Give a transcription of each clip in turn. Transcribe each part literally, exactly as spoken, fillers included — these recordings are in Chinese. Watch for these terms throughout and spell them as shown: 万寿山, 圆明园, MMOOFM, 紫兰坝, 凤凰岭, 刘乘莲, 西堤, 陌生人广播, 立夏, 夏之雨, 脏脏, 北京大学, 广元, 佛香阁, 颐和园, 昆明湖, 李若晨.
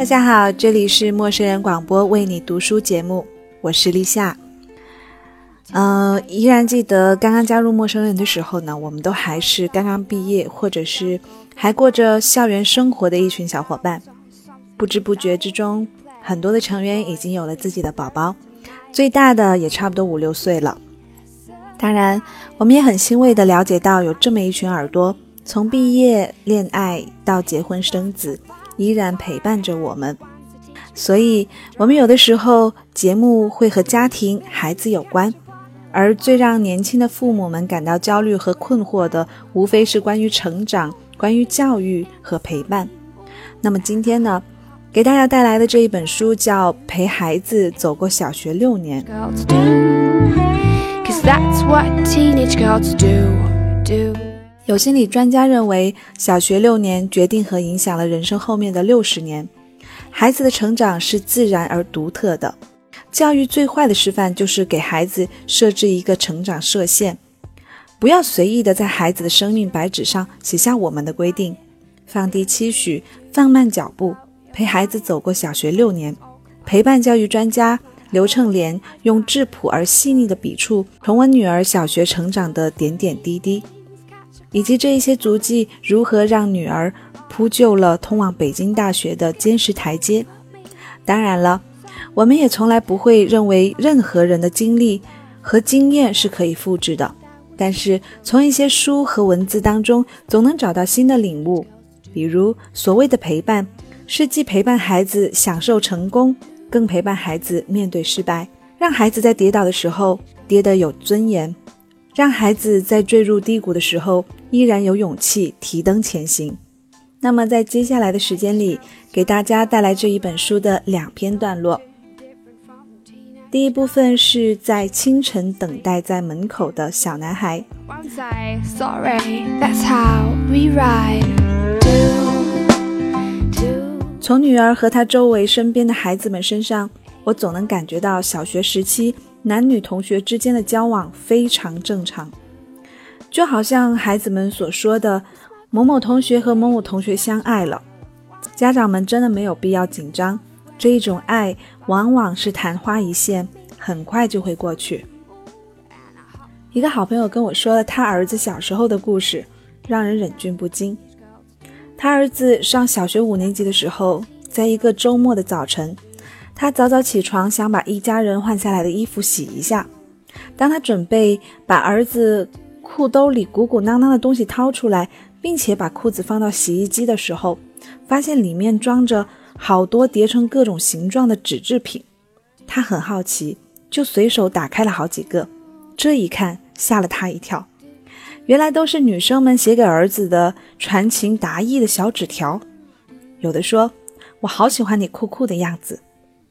大家好，这里是陌生人广播为你读书节目，我是立夏。呃，依然记得刚刚加入陌生人的时候呢，我们都还是刚刚毕业，或者是还过着校园生活的一群小伙伴。不知不觉之中，很多的成员已经有了自己的宝宝，最大的也差不多五六岁了。当然，我们也很欣慰地了解到，有这么一群耳朵，从毕业、恋爱到结婚生子，依然陪伴着我们。所以，我们有的时候节目会和家庭、孩子有关。而最让年轻的父母们感到焦虑和困惑的，无非是关于成长、关于教育和陪伴。那么今天呢，给大家带来的这一本书叫《陪孩子走过小学六年》。有心理专家认为，小学六年决定和影响了人生后面的六十年。孩子的成长是自然而独特的。教育最坏的示范就是给孩子设置一个成长射线，不要随意的在孩子的生命白纸上写下我们的规定，放低期许，放慢脚步，陪孩子走过小学六年。陪伴教育专家刘乘莲用质朴而细腻的笔触，重温女儿小学成长的点点滴滴，以及这一些足迹如何让女儿铺就了通往北京大学的坚实台阶。当然了，我们也从来不会认为任何人的经历和经验是可以复制的，但是从一些书和文字当中总能找到新的领悟。比如所谓的陪伴，是既陪伴孩子享受成功，更陪伴孩子面对失败，让孩子在跌倒的时候跌得有尊严，让孩子在坠入低谷的时候依然有勇气提灯前行。那么在接下来的时间里，给大家带来这一本书的两篇段落。第一部分是在清晨等待在门口的小男孩。从女儿和她周围身边的孩子们身上，我总能感觉到小学时期男女同学之间的交往非常正常，就好像孩子们所说的某某同学和某某同学相爱了。家长们真的没有必要紧张，这一种爱往往是昙花一现，很快就会过去。一个好朋友跟我说了他儿子小时候的故事，让人忍俊不禁。他儿子上小学五年级的时候，在一个周末的早晨，他早早起床，想把一家人换下来的衣服洗一下。当他准备把儿子裤兜里鼓鼓囊囊的东西掏出来，并且把裤子放到洗衣机的时候，发现里面装着好多叠成各种形状的纸制品。他很好奇，就随手打开了好几个，这一看吓了他一跳，原来都是女生们写给儿子的传情达意的小纸条。有的说我好喜欢你酷酷的样子，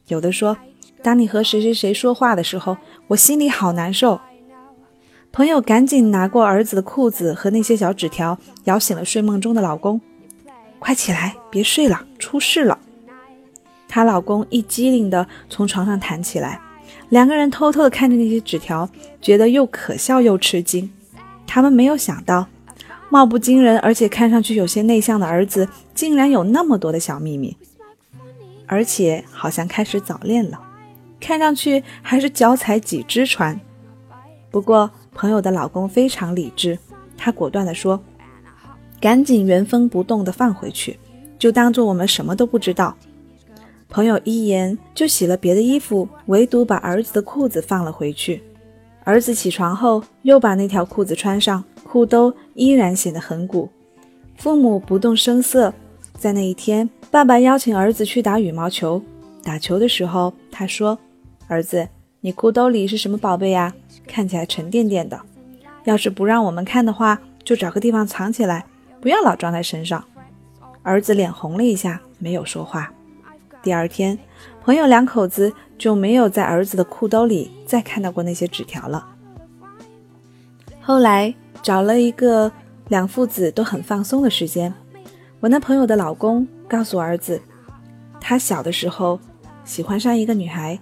有的说当你和谁谁谁说话的时候我心里好难受。朋友赶紧拿过儿子的裤子和那些小纸条，摇醒了睡梦中的老公，快起来，别睡了，出事了。她老公一激灵地从床上弹起来，两个人偷偷地看着那些纸条，觉得又可笑又吃惊。他们没有想到，貌不惊人而且看上去有些内向的儿子竟然有那么多的小秘密，而且好像开始早恋了，看上去还是脚踩几只船。不过朋友的老公非常理智，他果断地说，赶紧原封不动地放回去，就当作我们什么都不知道。朋友一言就洗了别的衣服，唯独把儿子的裤子放了回去。儿子起床后又把那条裤子穿上，裤兜依然显得很鼓。父母不动声色。在那一天，爸爸邀请儿子去打羽毛球，打球的时候他说，儿子，你裤兜里是什么宝贝呀？看起来沉甸甸的，要是不让我们看的话，就找个地方藏起来，不要老装在身上。儿子脸红了一下，没有说话。第二天，朋友两口子就没有在儿子的裤兜里再看到过那些纸条了。后来找了一个两父子都很放松的时间，我那朋友的老公告诉儿子，他小的时候喜欢上一个女孩，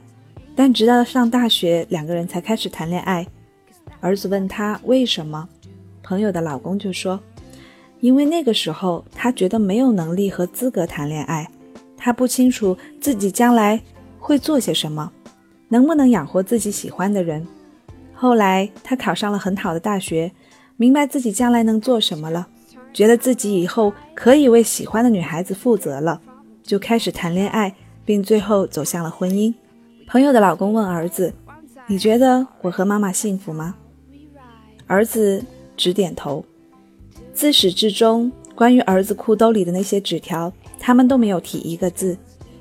但直到上大学两个人才开始谈恋爱。儿子问他为什么，朋友的老公就说，因为那个时候他觉得没有能力和资格谈恋爱，他不清楚自己将来会做些什么，能不能养活自己喜欢的人。后来他考上了很好的大学，明白自己将来能做什么了，觉得自己以后可以为喜欢的女孩子负责了，就开始谈恋爱，并最后走向了婚姻。朋友的老公问儿子，你觉得我和妈妈幸福吗？儿子直点头。自始至终，关于儿子裤兜里的那些纸条，他们都没有提一个字，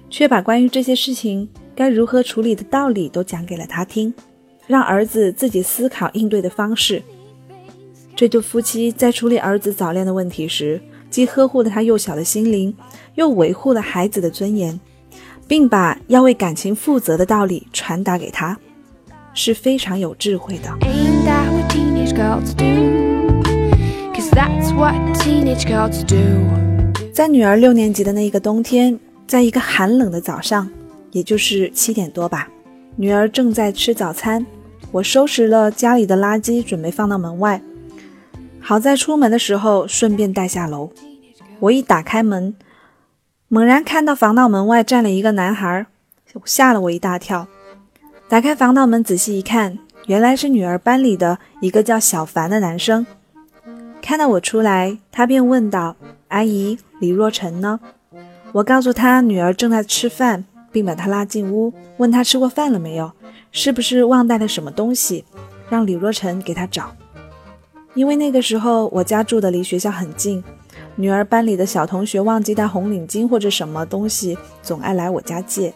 却把关于这些事情该如何处理的道理都讲给了他听，让儿子自己思考应对的方式。这对夫妻在处理儿子早恋的问题时，既呵护了他幼小的心灵，又维护了孩子的尊严，并把要为感情负责的道理传达给他，是非常有智慧的。 Ain't that what teenage girls do? Cause that's what teenage girls do. 在女儿六年级的那一个冬天，在一个寒冷的早上，也就是七点多吧，女儿正在吃早餐，我收拾了家里的垃圾准备放到门外，好在出门的时候顺便带下楼。我一打开门，猛然看到防盗门外站了一个男孩，吓了我一大跳。打开防盗门仔细一看，原来是女儿班里的一个叫小凡的男生。看到我出来，他便问道，阿姨，李若晨呢？我告诉他女儿正在吃饭，并把他拉进屋，问他吃过饭了没有，是不是忘带了什么东西，让李若晨给他找。因为那个时候我家住的离学校很近，女儿班里的小同学忘记带红领巾或者什么东西，总爱来我家借，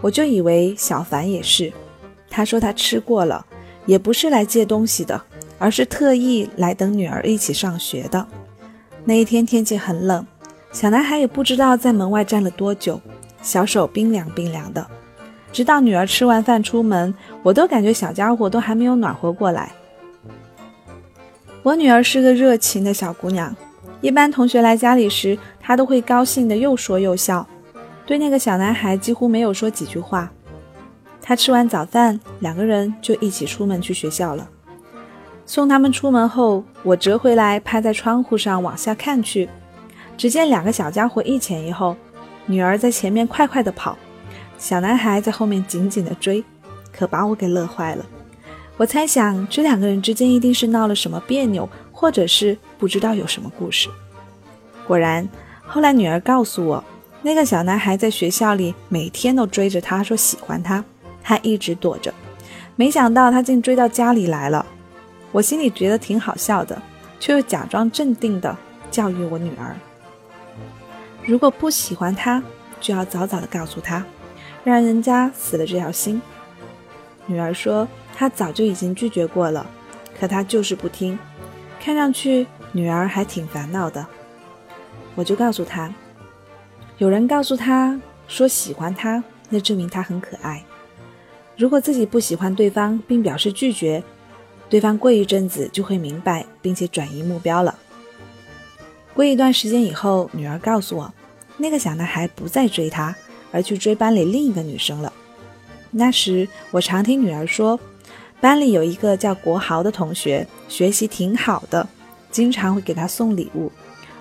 我就以为小凡也是。他说他吃过了，也不是来借东西的，而是特意来等女儿一起上学的。那一天天气很冷，小男孩也不知道在门外站了多久，小手冰凉冰凉的。直到女儿吃完饭出门，我都感觉小家伙都还没有暖和过来。我女儿是个热情的小姑娘，一般同学来家里时，她都会高兴的又说又笑，对那个小男孩几乎没有说几句话。他吃完早饭，两个人就一起出门去学校了。送他们出门后，我折回来趴在窗户上往下看去，只见两个小家伙一前一后，女儿在前面快快地跑，小男孩在后面紧紧地追，可把我给乐坏了。我猜想这两个人之间一定是闹了什么别扭，或者是不知道有什么故事。果然，后来女儿告诉我，那个小男孩在学校里每天都追着她说喜欢她，他一直躲着，没想到他竟追到家里来了。我心里觉得挺好笑的，却又假装镇定的教育我女儿，如果不喜欢他，就要早早的告诉他，让人家死了这条心。女儿说她早就已经拒绝过了，可她就是不听，看上去女儿还挺烦恼的。我就告诉她，有人告诉她说喜欢她，那证明她很可爱。如果自己不喜欢对方并表示拒绝，对方过一阵子就会明白并且转移目标了。过一段时间以后，女儿告诉我，那个小男孩不再追她，而去追班里另一个女生了。那时我常听女儿说，班里有一个叫国豪的同学，学习挺好的，经常会给他送礼物，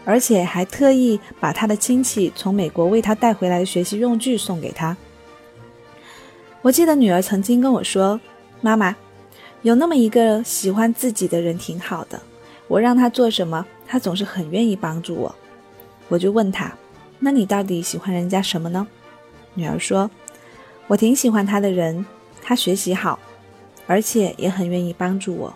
而且还特意把他的亲戚从美国为他带回来的学习用具送给他。我记得女儿曾经跟我说，妈妈，有那么一个喜欢自己的人挺好的，我让他做什么，他总是很愿意帮助我。我就问他，那你到底喜欢人家什么呢？女儿说，我挺喜欢他的人，他学习好，而且也很愿意帮助我。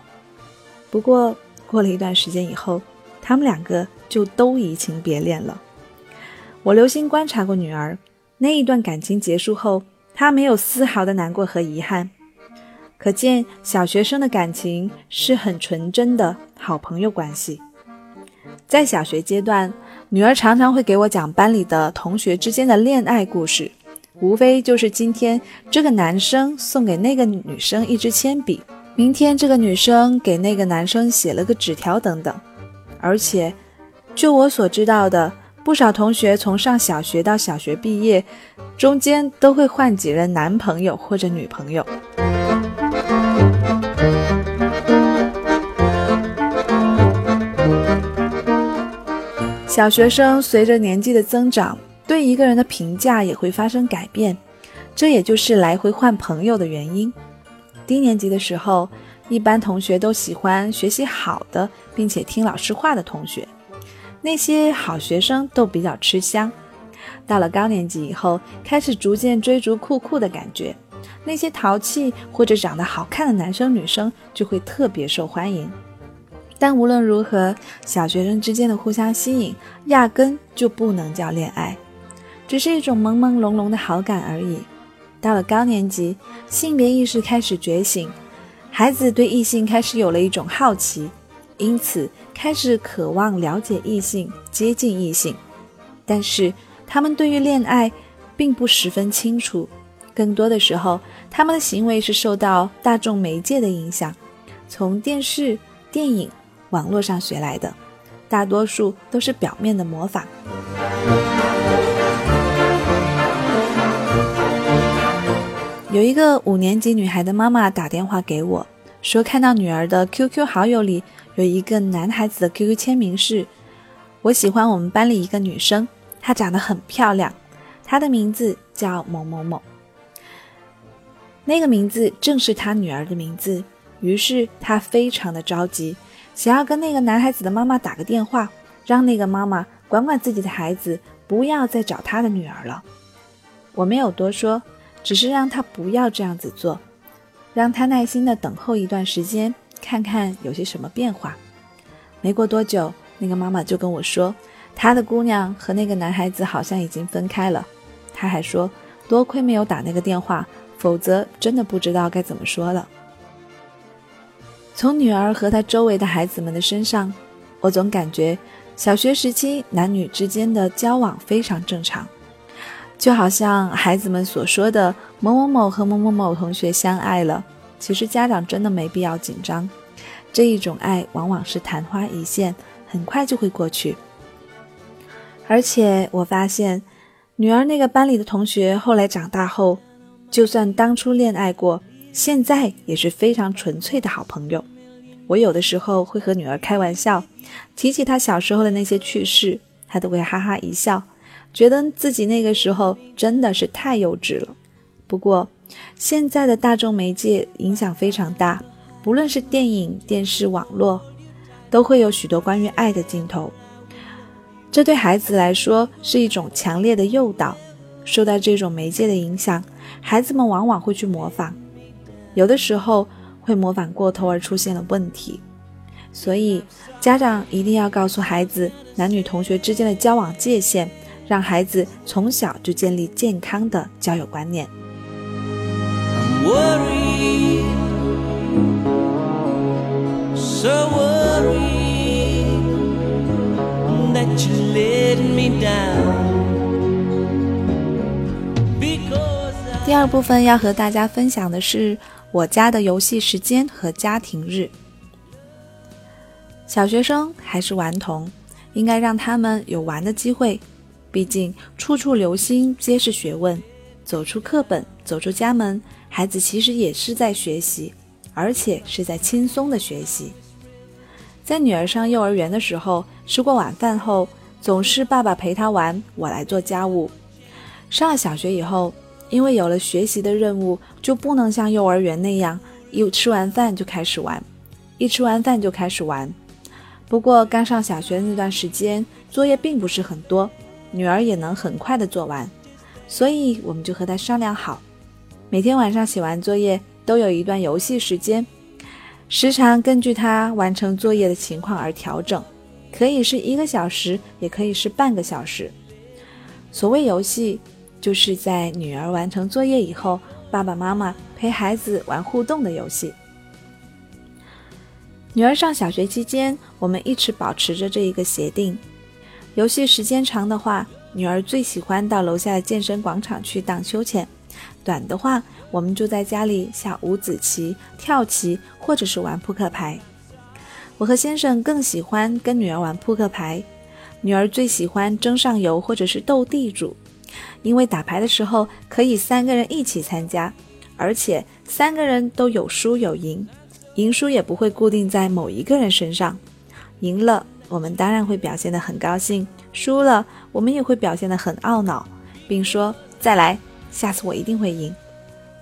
不过过了一段时间以后，他们两个就都移情别恋了。我留心观察过女儿，那一段感情结束后，他没有丝毫的难过和遗憾，可见小学生的感情是很纯真的好朋友关系。在小学阶段，女儿常常会给我讲班里的同学之间的恋爱故事，无非就是今天这个男生送给那个女生一支铅笔，明天这个女生给那个男生写了个纸条等等。而且，就我所知道的，不少同学从上小学到小学毕业，中间都会换几任男朋友或者女朋友。小学生随着年纪的增长，对一个人的评价也会发生改变，这也就是来回换朋友的原因。低年级的时候，一般同学都喜欢学习好的并且听老师话的同学，那些好学生都比较吃香。到了高年级以后，开始逐渐追逐酷酷的感觉，那些淘气或者长得好看的男生女生就会特别受欢迎。但无论如何，小学生之间的互相吸引压根就不能叫恋爱，只是一种朦朦胧胧的好感而已。到了高年级，性别意识开始觉醒，孩子对异性开始有了一种好奇，因此开始渴望了解异性，接近异性。但是他们对于恋爱并不十分清楚，更多的时候他们的行为是受到大众媒介的影响，从电视、电影、网络上学来的，大多数都是表面的模仿。有一个五年级女孩的妈妈打电话给我，说看到女儿的 Q Q 好友里有一个男孩子的 Q Q 签名是我喜欢我们班里一个女生，她长得很漂亮，她的名字叫某某某。那个名字正是她女儿的名字，于是她非常的着急，想要跟那个男孩子的妈妈打个电话，让那个妈妈管管自己的孩子，不要再找她的女儿了。我没有多说，只是让他不要这样子做，让他耐心的等候一段时间，看看有些什么变化。没过多久，那个妈妈就跟我说，她的姑娘和那个男孩子好像已经分开了。她还说，多亏没有打那个电话，否则真的不知道该怎么说了。从女儿和她周围的孩子们的身上，我总感觉小学时期男女之间的交往非常正常。就好像孩子们所说的某某某和某某某同学相爱了，其实家长真的没必要紧张，这一种爱往往是昙花一现，很快就会过去。而且我发现女儿那个班里的同学后来长大后，就算当初恋爱过，现在也是非常纯粹的好朋友。我有的时候会和女儿开玩笑，提起她小时候的那些趣事，她都会哈哈一笑，觉得自己那个时候真的是太幼稚了。不过现在的大众媒介影响非常大，不论是电影、电视、网络，都会有许多关于爱的镜头，这对孩子来说是一种强烈的诱导。受到这种媒介的影响，孩子们往往会去模仿，有的时候会模仿过头而出现了问题。所以家长一定要告诉孩子男女同学之间的交往界限，让孩子从小就建立健康的交友观念。第二部分要和大家分享的是我家的游戏时间和家庭日。小学生还是顽童，应该让他们有玩的机会，毕竟处处留心皆是学问，走出课本，走出家门，孩子其实也是在学习，而且是在轻松的学习。在女儿上幼儿园的时候，吃过晚饭后总是爸爸陪她玩，我来做家务。上了小学以后，因为有了学习的任务，就不能像幼儿园那样一吃完饭就开始玩，一吃完饭就开始玩。不过刚上小学那段时间，作业并不是很多，女儿也能很快的做完，所以我们就和她商量好，每天晚上写完作业都有一段游戏时间，时常根据她完成作业的情况而调整，可以是一个小时，也可以是半个小时。所谓游戏，就是在女儿完成作业以后，爸爸妈妈陪孩子玩互动的游戏。女儿上小学期间，我们一直保持着这一个协定，游戏时间长的话，女儿最喜欢到楼下的健身广场去荡秋千；短的话，我们就在家里下五子棋、跳棋，或者是玩扑克牌。我和先生更喜欢跟女儿玩扑克牌，女儿最喜欢争上游或者是斗地主，因为打牌的时候可以三个人一起参加，而且三个人都有输有赢，赢输也不会固定在某一个人身上。赢了我们当然会表现得很高兴，输了，我们也会表现得很懊恼，并说再来，下次我一定会赢。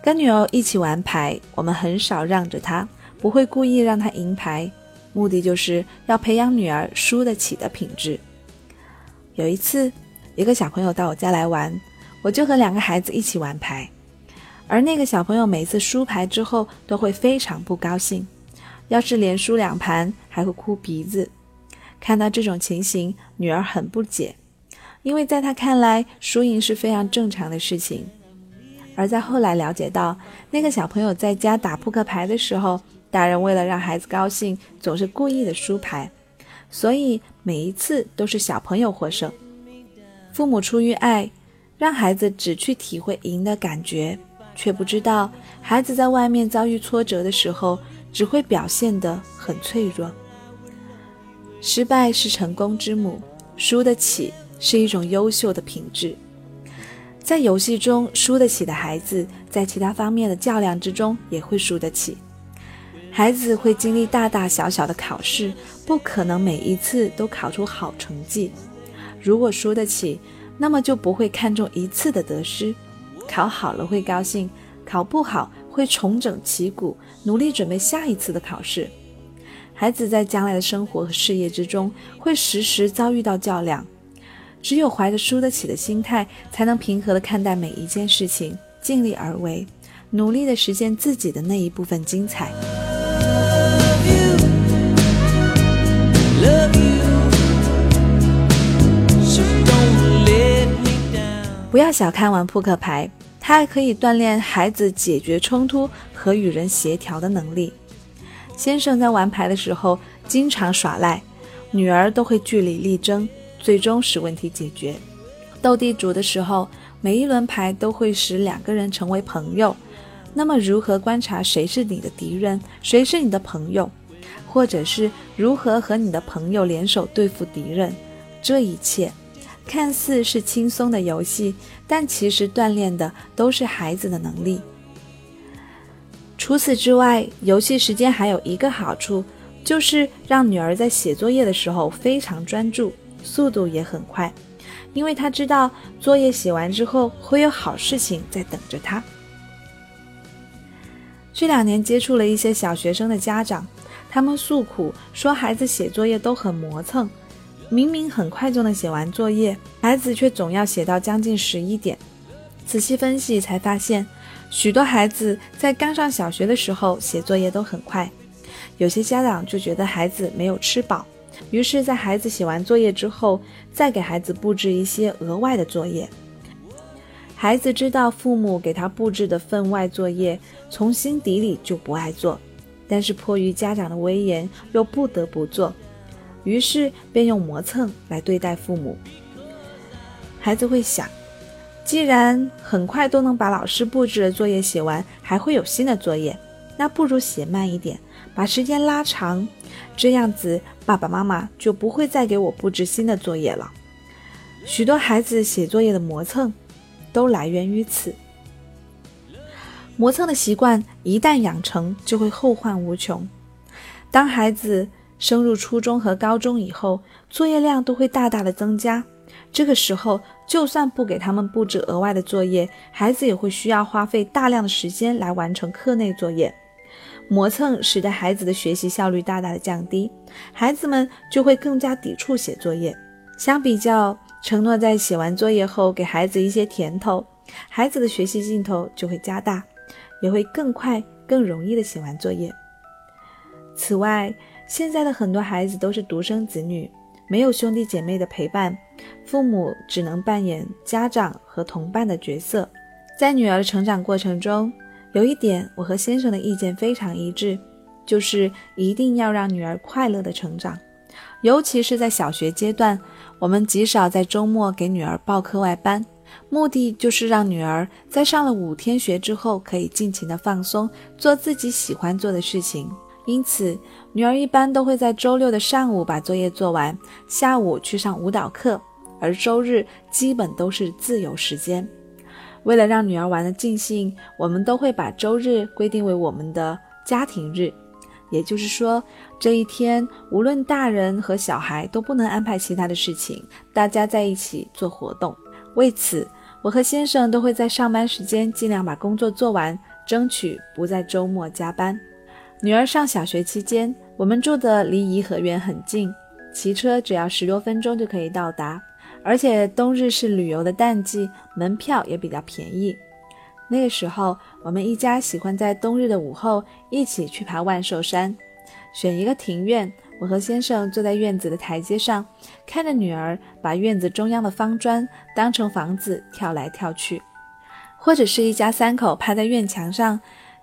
跟女友一起玩牌，我们很少让着她，不会故意让她赢牌，目的就是要培养女儿输得起的品质。有一次，一个小朋友到我家来玩，我就和两个孩子一起玩牌，而那个小朋友每次输牌之后都会非常不高兴，要是连输两盘还会哭鼻子。看到这种情形，女儿很不解，因为在她看来输赢是非常正常的事情。而在后来了解到，那个小朋友在家打扑克牌的时候，大人为了让孩子高兴，总是故意的输牌，所以每一次都是小朋友获胜。父母出于爱，让孩子只去体会赢的感觉，却不知道孩子在外面遭遇挫折的时候，只会表现得很脆弱。失败是成功之母，输得起是一种优秀的品质。在游戏中输得起的孩子，在其他方面的较量之中也会输得起。孩子会经历大大小小的考试，不可能每一次都考出好成绩。如果输得起，那么就不会看重一次的得失，考好了会高兴，考不好会重整旗鼓，努力准备下一次的考试。孩子在将来的生活和事业之中，会时时遭遇到较量。只有怀着输得起的心态，才能平和地看待每一件事情，尽力而为，努力地实现自己的那一部分精彩。不要小看玩扑克牌，它还可以锻炼孩子解决冲突和与人协调的能力。先生在玩牌的时候经常耍赖，女儿都会据理力争，最终使问题解决。斗地主的时候，每一轮牌都会使两个人成为朋友，那么如何观察谁是你的敌人，谁是你的朋友，或者是如何和你的朋友联手对付敌人，这一切看似是轻松的游戏，但其实锻炼的都是孩子的能力。除此之外，游戏时间还有一个好处，就是让女儿在写作业的时候非常专注，速度也很快，因为他知道作业写完之后会有好事情在等着他。这两年接触了一些小学生的家长，他们诉苦说孩子写作业都很磨蹭，明明很快就能写完作业，孩子却总要写到将近十一点。仔细分析才发现，许多孩子在刚上小学的时候写作业都很快，有些家长就觉得孩子没有吃饱，于是在孩子写完作业之后，再给孩子布置一些额外的作业。孩子知道父母给他布置的分外作业，从心底里就不爱做，但是迫于家长的威严，又不得不做，于是便用磨蹭来对待父母。孩子会想，既然很快都能把老师布置的作业写完，还会有新的作业，那不如写慢一点，把时间拉长，这样子爸爸妈妈就不会再给我布置新的作业了。许多孩子写作业的磨蹭都来源于此。磨蹭的习惯一旦养成，就会后患无穷。当孩子升入初中和高中以后，作业量都会大大的增加，这个时候就算不给他们布置额外的作业，孩子也会需要花费大量的时间来完成课内作业。磨蹭使得孩子的学习效率大大的降低，孩子们就会更加抵触写作业。相比较，承诺在写完作业后给孩子一些甜头，孩子的学习劲头就会加大，也会更快更容易的写完作业。此外，现在的很多孩子都是独生子女，没有兄弟姐妹的陪伴，父母只能扮演家长和同伴的角色。在女儿的成长过程中，有一点我和先生的意见非常一致，就是一定要让女儿快乐的成长。尤其是在小学阶段，我们极少在周末给女儿报课外班，目的就是让女儿在上了五天学之后可以尽情的放松，做自己喜欢做的事情。因此，女儿一般都会在周六的上午把作业做完，下午去上舞蹈课，而周日基本都是自由时间。为了让女儿玩得尽兴，我们都会把周日规定为我们的家庭日，也就是说，这一天无论大人和小孩都不能安排其他的事情，大家在一起做活动。为此，我和先生都会在上班时间尽量把工作做完，争取不在周末加班。女儿上小学期间，我们住的离颐和园很近，骑车只要十多分钟就可以到达，而且冬日是旅游的淡季，门票也比较便宜。那个时候，我们一家喜欢在冬日的午后一起去爬万寿山，选一个庭院，我和先生坐在院子的台阶上，看着女儿把院子中央的方砖当成房子跳来跳去，或者是一家三口趴在院墙上，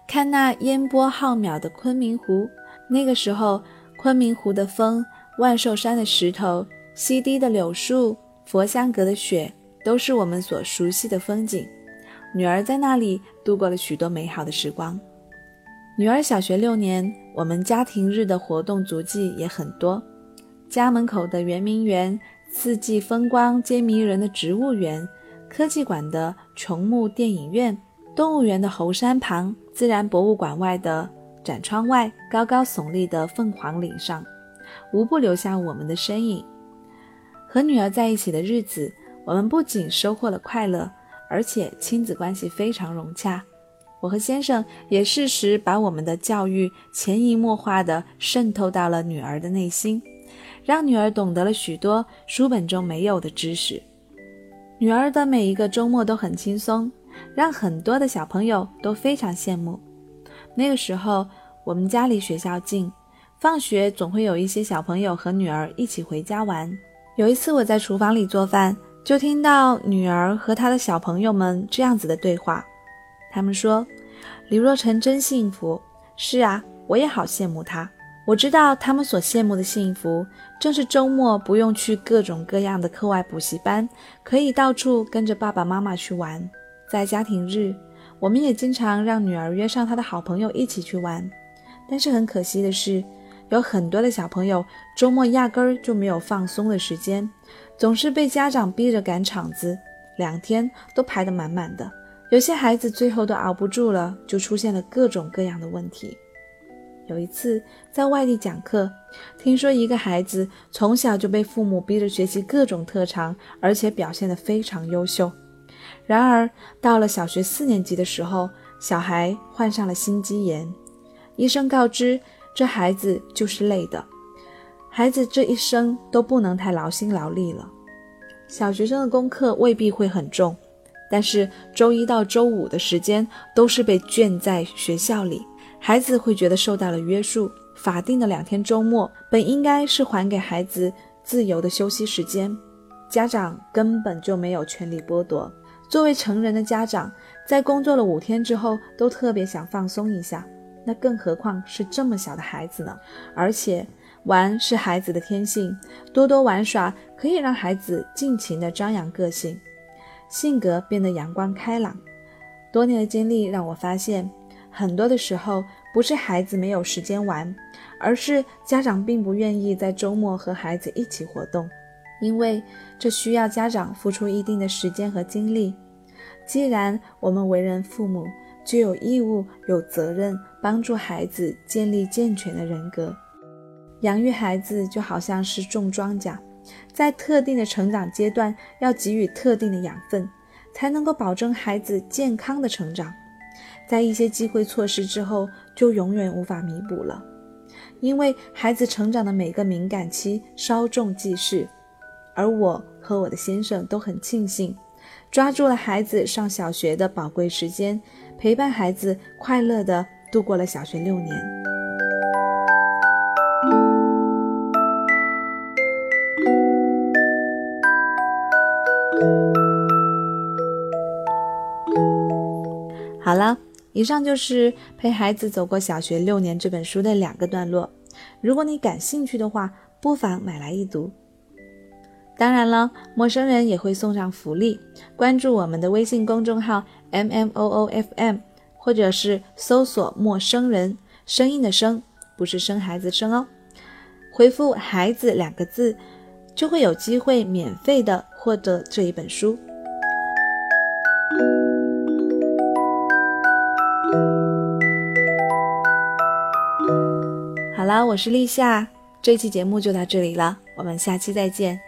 看那烟波浩渺的昆明湖。那个时候，昆明湖的风，万寿山的石头，西堤的柳树，佛香阁的雪，都是我们所熟悉的风景。女儿在那里度过了许多美好的时光。女儿小学六年，我们家庭日的活动足迹也很多，家门口的圆明园，四季风光皆迷人的植物园，科技馆的琼木电影院，动物园的猴山旁，自然博物馆外的展窗外，高高耸立的凤凰岭上，无不留下我们的身影。和女儿在一起的日子，我们不仅收获了快乐，而且亲子关系非常融洽。我和先生也适时把我们的教育潜移默化地渗透到了女儿的内心，让女儿懂得了许多书本中没有的知识。女儿的每一个周末都很轻松，让很多的小朋友都非常羡慕。那个时候，我们家离学校近，放学总会有一些小朋友和女儿一起回家玩。有一次我在厨房里做饭，就听到女儿和她的小朋友们这样子的对话，他们说：李若晨真幸福。是啊，我也好羡慕她。我知道他们所羡慕的幸福，正是周末不用去各种各样的课外补习班，可以到处跟着爸爸妈妈去玩。在家庭日，我们也经常让女儿约上她的好朋友一起去玩，但是很可惜的是，有很多的小朋友周末压根儿就没有放松的时间，总是被家长逼着赶场子，两天都排得满满的。有些孩子最后都熬不住了，就出现了各种各样的问题。有一次在外地讲课，听说一个孩子从小就被父母逼着学习各种特长，而且表现得非常优秀。然而到了小学四年级的时候，小孩患上了心肌炎，医生告知这孩子就是累的，孩子这一生都不能太劳心劳力了。小学生的功课未必会很重，但是周一到周五的时间都是被圈在学校里，孩子会觉得受到了约束。法定的两天周末本应该是还给孩子自由的休息时间，家长根本就没有权利剥夺。作为成人的家长，在工作了五天之后都特别想放松一下，那更何况是这么小的孩子呢？而且玩是孩子的天性，多多玩耍可以让孩子尽情地张扬个性，性格变得阳光开朗。多年的经历让我发现，很多的时候不是孩子没有时间玩，而是家长并不愿意在周末和孩子一起活动，因为这需要家长付出一定的时间和精力。既然我们为人父母，就有义务有责任帮助孩子建立健全的人格。养育孩子就好像是种庄稼，在特定的成长阶段要给予特定的养分，才能够保证孩子健康的成长。在一些机会错失之后，就永远无法弥补了，因为孩子成长的每个敏感期稍纵即逝。而我和我的先生都很庆幸，抓住了孩子上小学的宝贵时间，陪伴孩子快乐地度过了小学六年。好了，以上就是《陪孩子走过小学六年》这本书的两个段落，如果你感兴趣的话，不妨买来一读。当然了，陌生人也会送上福利，关注我们的微信公众号 M M O O F M， 或者是搜索陌生人，声音的声，不是生孩子声哦，回复孩子两个字，就会有机会免费的获得这一本书。啦，我是立夏，这期节目就到这里了，我们下期再见。